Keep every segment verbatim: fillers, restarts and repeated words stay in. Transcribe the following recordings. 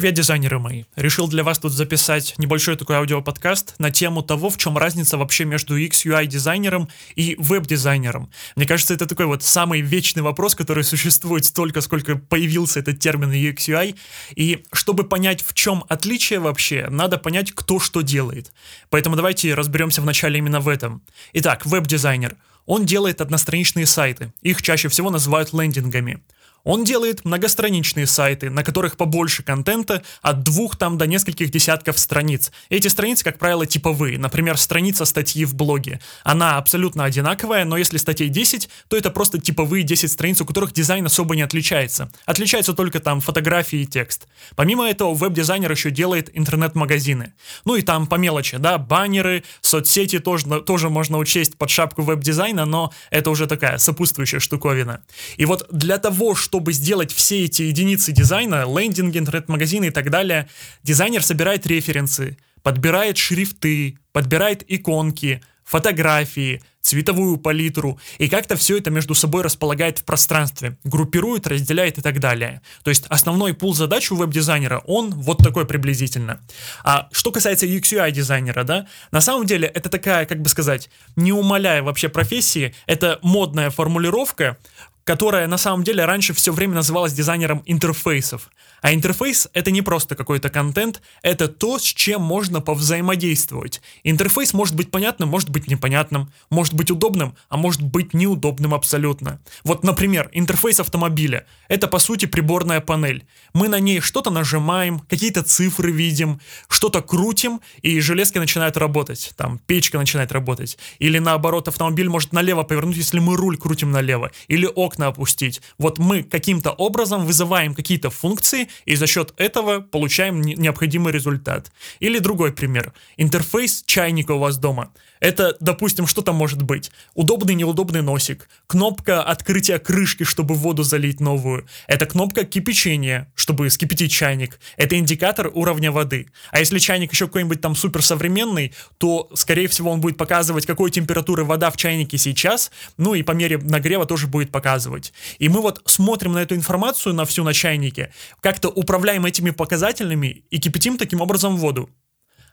Привет, дизайнеры мои. Решил для вас тут записать небольшой такой аудиоподкаст на тему того, в чем разница вообще между ю экс, ю ай дизайнером и веб-дизайнером. Мне кажется, это такой вот самый вечный вопрос, который существует столько, сколько появился этот термин ю экс, ю ай. И чтобы понять, в чем отличие вообще, надо понять, кто что делает. Поэтому давайте разберемся вначале именно в этом. Итак, веб-дизайнер. Он делает одностраничные сайты. Их чаще всего называют лендингами. Он делает многостраничные сайты, на которых побольше контента, от двух там до нескольких десятков страниц. Эти страницы, как правило, типовые. Например, страница статьи в блоге. Она абсолютно одинаковая, но если статей десять, то это просто типовые десять страниц, у которых дизайн особо не отличается. Отличаются только там фотографии и текст. Помимо этого, веб-дизайнер еще делает интернет-магазины. Ну и там по мелочи, да, баннеры, соцсети тоже, тоже можно учесть под шапку веб-дизайна, но это уже такая сопутствующая штуковина. И вот для того, чтобы Чтобы сделать все эти единицы дизайна, лендинги, интернет-магазины и так далее, дизайнер собирает референсы, подбирает шрифты, подбирает иконки, фотографии, цветовую палитру, и как-то все это между собой располагает в пространстве, группирует, разделяет и так далее. То есть основной пул задач у веб-дизайнера, он вот такой приблизительно. А что касается ю экс, ю ай дизайнера, да, на самом деле это такая, как бы сказать, не умаляя вообще профессии, это модная формулировка, которая на самом деле раньше все время называлась дизайнером интерфейсов. А интерфейс — это не просто какой-то контент, это то, с чем можно повзаимодействовать. Интерфейс может быть понятным, может быть непонятным, может быть удобным, а может быть неудобным абсолютно. Вот, например, интерфейс автомобиля — это, по сути, приборная панель. Мы на ней что-то нажимаем, какие-то цифры видим, что-то крутим, и железки начинают работать, там, печка начинает работать. Или, наоборот, автомобиль может налево повернуть, если мы руль крутим налево, или окна опустить. Вот мы каким-то образом вызываем какие-то функции, и за счет этого получаем необходимый результат. Или другой пример. Интерфейс чайника у вас дома. Это, допустим, что-то может быть. Удобный, неудобный носик. Кнопка открытия крышки, чтобы воду залить новую. Это кнопка кипячения, чтобы скипятить чайник. Это индикатор уровня воды. А если чайник еще какой-нибудь там суперсовременный, то, скорее всего, он будет показывать, какой температуры вода в чайнике сейчас. Ну и по мере нагрева тоже будет показывать. И мы вот смотрим на эту информацию, на всю на чайнике, как то управляем этими показателями и кипятим таким образом воду.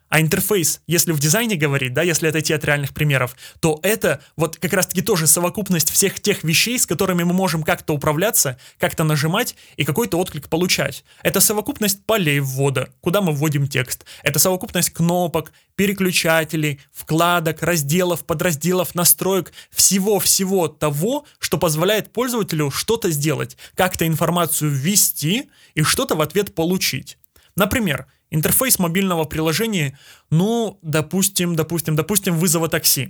А интерфейс, если в дизайне говорить, да, если отойти от реальных примеров, то это вот как раз-таки тоже совокупность всех тех вещей, с которыми мы можем как-то управляться, как-то нажимать и какой-то отклик получать. Это совокупность полей ввода, куда мы вводим текст. Это совокупность кнопок, переключателей, вкладок, разделов, подразделов, настроек, всего-всего того, что позволяет пользователю что-то сделать, как-то информацию ввести и что-то в ответ получить. Например, интерфейс мобильного приложения, ну, допустим, допустим, допустим, вызова такси.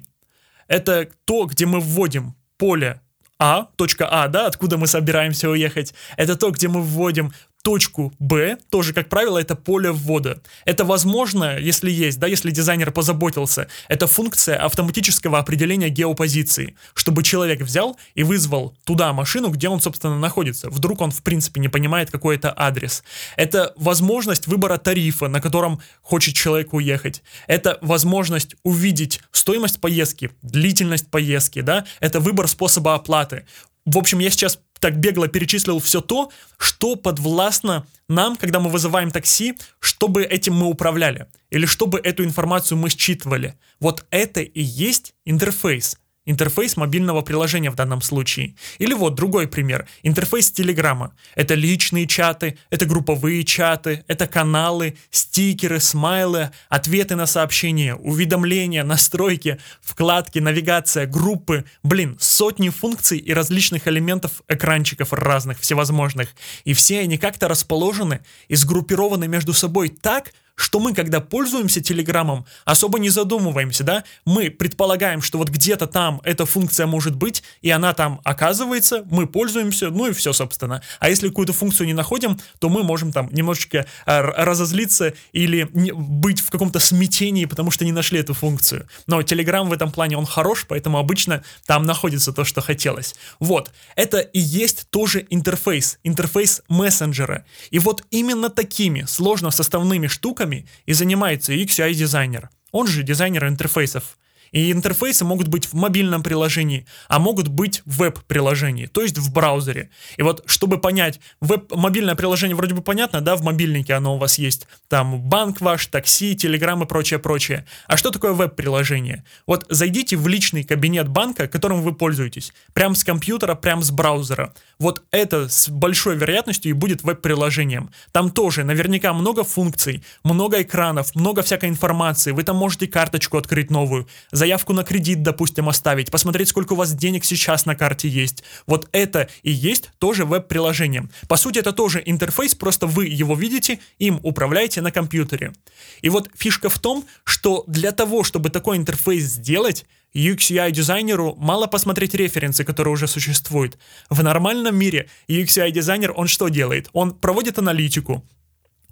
Это то, где мы вводим поле А, точка А, да, откуда мы собираемся уехать. Это то, где мы вводим точку Б, тоже, как правило, это поле ввода. Это возможно, если есть, да, если дизайнер позаботился, это функция автоматического определения геопозиции, чтобы человек взял и вызвал туда машину, где он, собственно, находится. Вдруг он, в принципе, не понимает, какой это адрес. Это возможность выбора тарифа, на котором хочет человек уехать. Это возможность увидеть стоимость поездки, длительность поездки, да, это выбор способа оплаты. В общем, я сейчас так бегло перечислил все то, что подвластно нам, когда мы вызываем такси, чтобы этим мы управляли, или чтобы эту информацию мы считывали. Вот это и есть интерфейс. Интерфейс мобильного приложения в данном случае. Или вот другой пример. Интерфейс Телеграма. Это личные чаты, это групповые чаты, это каналы, стикеры, смайлы, ответы на сообщения, уведомления, настройки, вкладки, навигация, группы. Блин, сотни функций и различных элементов экранчиков разных, всевозможных. И все они как-то расположены и сгруппированы между собой так, что мы, когда пользуемся Телеграмом, особо не задумываемся, да? Мы предполагаем, что вот где-то там эта функция может быть, и она там оказывается, мы пользуемся, ну и все, собственно. А если какую-то функцию не находим, то мы можем там немножечко разозлиться или быть в каком-то смятении, потому что не нашли эту функцию. Но Телеграм в этом плане, он хорош, поэтому обычно там находится то, что хотелось. Вот, это и есть тоже интерфейс, интерфейс мессенджера. И вот именно такими сложно составными штуками и занимается ю экс, ю ай дизайнер, он же дизайнер интерфейсов. И интерфейсы могут быть в мобильном приложении, а могут быть в веб-приложении, то есть в браузере. И вот чтобы понять, веб, мобильное приложение вроде бы понятно, да, в мобильнике оно у вас есть, там банк ваш, такси, Телеграм и прочее-прочее. А что такое веб-приложение? Вот зайдите в личный кабинет банка, которым вы пользуетесь, прям с компьютера, прям с браузера. Вот это с большой вероятностью и будет веб-приложением. Там тоже наверняка много функций, много экранов, много всякой информации. Вы там можете карточку открыть новую, заявку на кредит, допустим, оставить, посмотреть, сколько у вас денег сейчас на карте есть. Вот это и есть тоже веб-приложение. По сути, это тоже интерфейс, просто вы его видите, им управляете на компьютере. И вот фишка в том, что для того, чтобы такой интерфейс сделать, ю экс/ю ай дизайнеру мало посмотреть референсы, которые уже существуют. В нормальном мире ю экс/ю ай дизайнер, он что делает? Он проводит аналитику.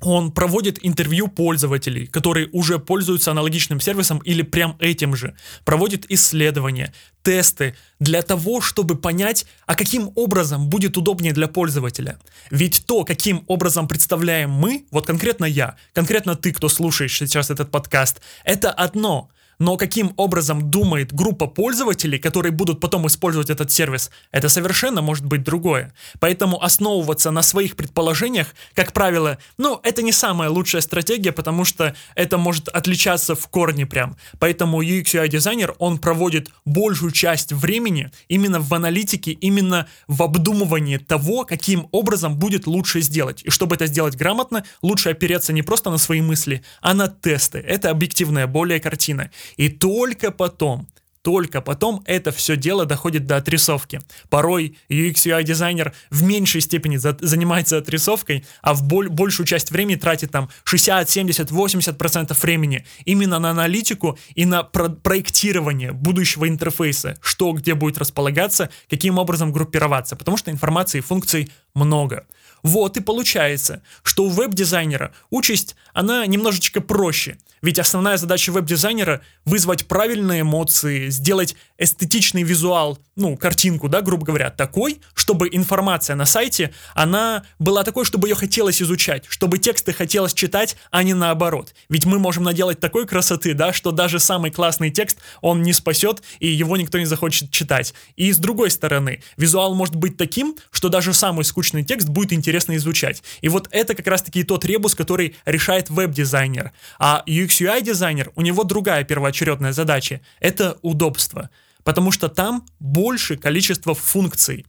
Он проводит интервью пользователей, которые уже пользуются аналогичным сервисом или прям этим же. Проводит исследования, тесты для того, чтобы понять, а каким образом будет удобнее для пользователя. Ведь то, каким образом представляем мы, вот конкретно я, конкретно ты, кто слушаешь сейчас этот подкаст, это одно. Но каким образом думает группа пользователей, которые будут потом использовать этот сервис, это совершенно может быть другое. Поэтому основываться на своих предположениях, как правило, ну, это не самая лучшая стратегия, потому что это может отличаться в корне прям. Поэтому ю экс/ю ай дизайнер, он проводит большую часть времени именно в аналитике, именно в обдумывании того, каким образом будет лучше сделать. И чтобы это сделать грамотно, лучше опереться не просто на свои мысли, а на тесты. Это объективная более картина. И только потом, только потом это все дело доходит до отрисовки. Порой ю экс/ю ай дизайнер в меньшей степени за- занимается отрисовкой, а в боль- большую часть времени тратит там шестьдесят, семьдесят, восемьдесят процентов времени именно на аналитику и на про- проектирование будущего интерфейса, что где будет располагаться, каким образом группироваться, потому что информации и функций много. Вот и получается, что у веб-дизайнера участь, она немножечко проще. Ведь основная задача веб-дизайнера — вызвать правильные эмоции, сделать эстетичный визуал, ну, картинку, да, грубо говоря, такой, чтобы информация на сайте, она была такой, чтобы ее хотелось изучать, чтобы тексты хотелось читать, а не наоборот. Ведь мы можем наделать такой красоты, да, что даже самый классный текст, он не спасет, и его никто не захочет читать. И с другой стороны, визуал может быть таким, что даже самый скучный текст будет интересен, интересно изучать. И вот это как раз-таки тот ребус, который решает веб-дизайнер. А ю экс/ю ай дизайнер, у него другая первоочередная задача — это удобство. Потому что там больше количество функций.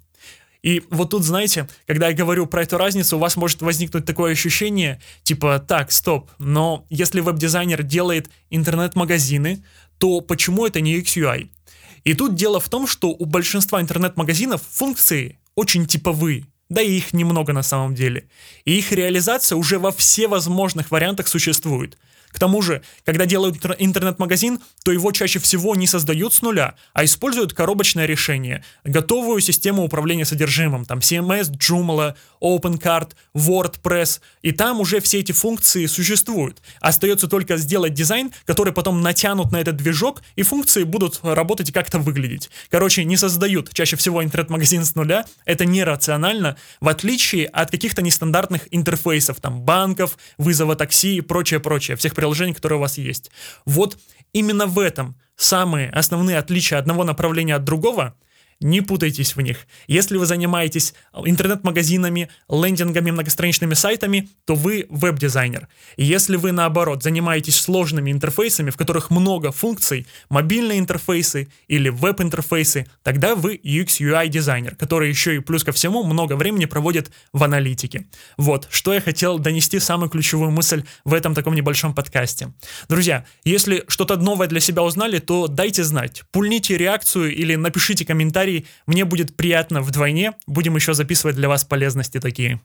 И вот тут, знаете, когда я говорю про эту разницу, у вас может возникнуть такое ощущение, типа, так, стоп, но если веб-дизайнер делает интернет-магазины, то почему это не ю экс/ю ай? И тут дело в том, что у большинства интернет-магазинов функции очень типовые. Да и их немного на самом деле. И их реализация уже во всевозможных вариантах существует. К тому же, когда делают интернет-магазин, то его чаще всего не создают с нуля, а используют коробочное решение, готовую систему управления содержимым, там си эм эс, Joomla, OpenCart, WordPress, и там уже все эти функции существуют. Остается только сделать дизайн, который потом натянут на этот движок, и функции будут работать и как-то выглядеть. Короче, не создают чаще всего интернет-магазин с нуля, это нерационально, в отличие от каких-то нестандартных интерфейсов, там банков, вызова такси и прочее-прочее, всех приложений, которые у вас есть. Вот именно в этом самые основные отличия одного направления от другого. Не путайтесь в них. Если вы занимаетесь интернет-магазинами, лендингами, многостраничными сайтами, то вы веб-дизайнер. Если вы, наоборот, занимаетесь сложными интерфейсами, в которых много функций, мобильные интерфейсы или веб-интерфейсы, тогда вы ю экс/ю ай дизайнер, который еще и плюс ко всему много времени проводит в аналитике. Вот, что я хотел донести самую ключевую мысль в этом таком небольшом подкасте. Друзья, если что-то новое для себя узнали, то дайте знать. Пульните реакцию или напишите комментарий. Мне будет приятно вдвойне. Будем еще записывать для вас полезности такие.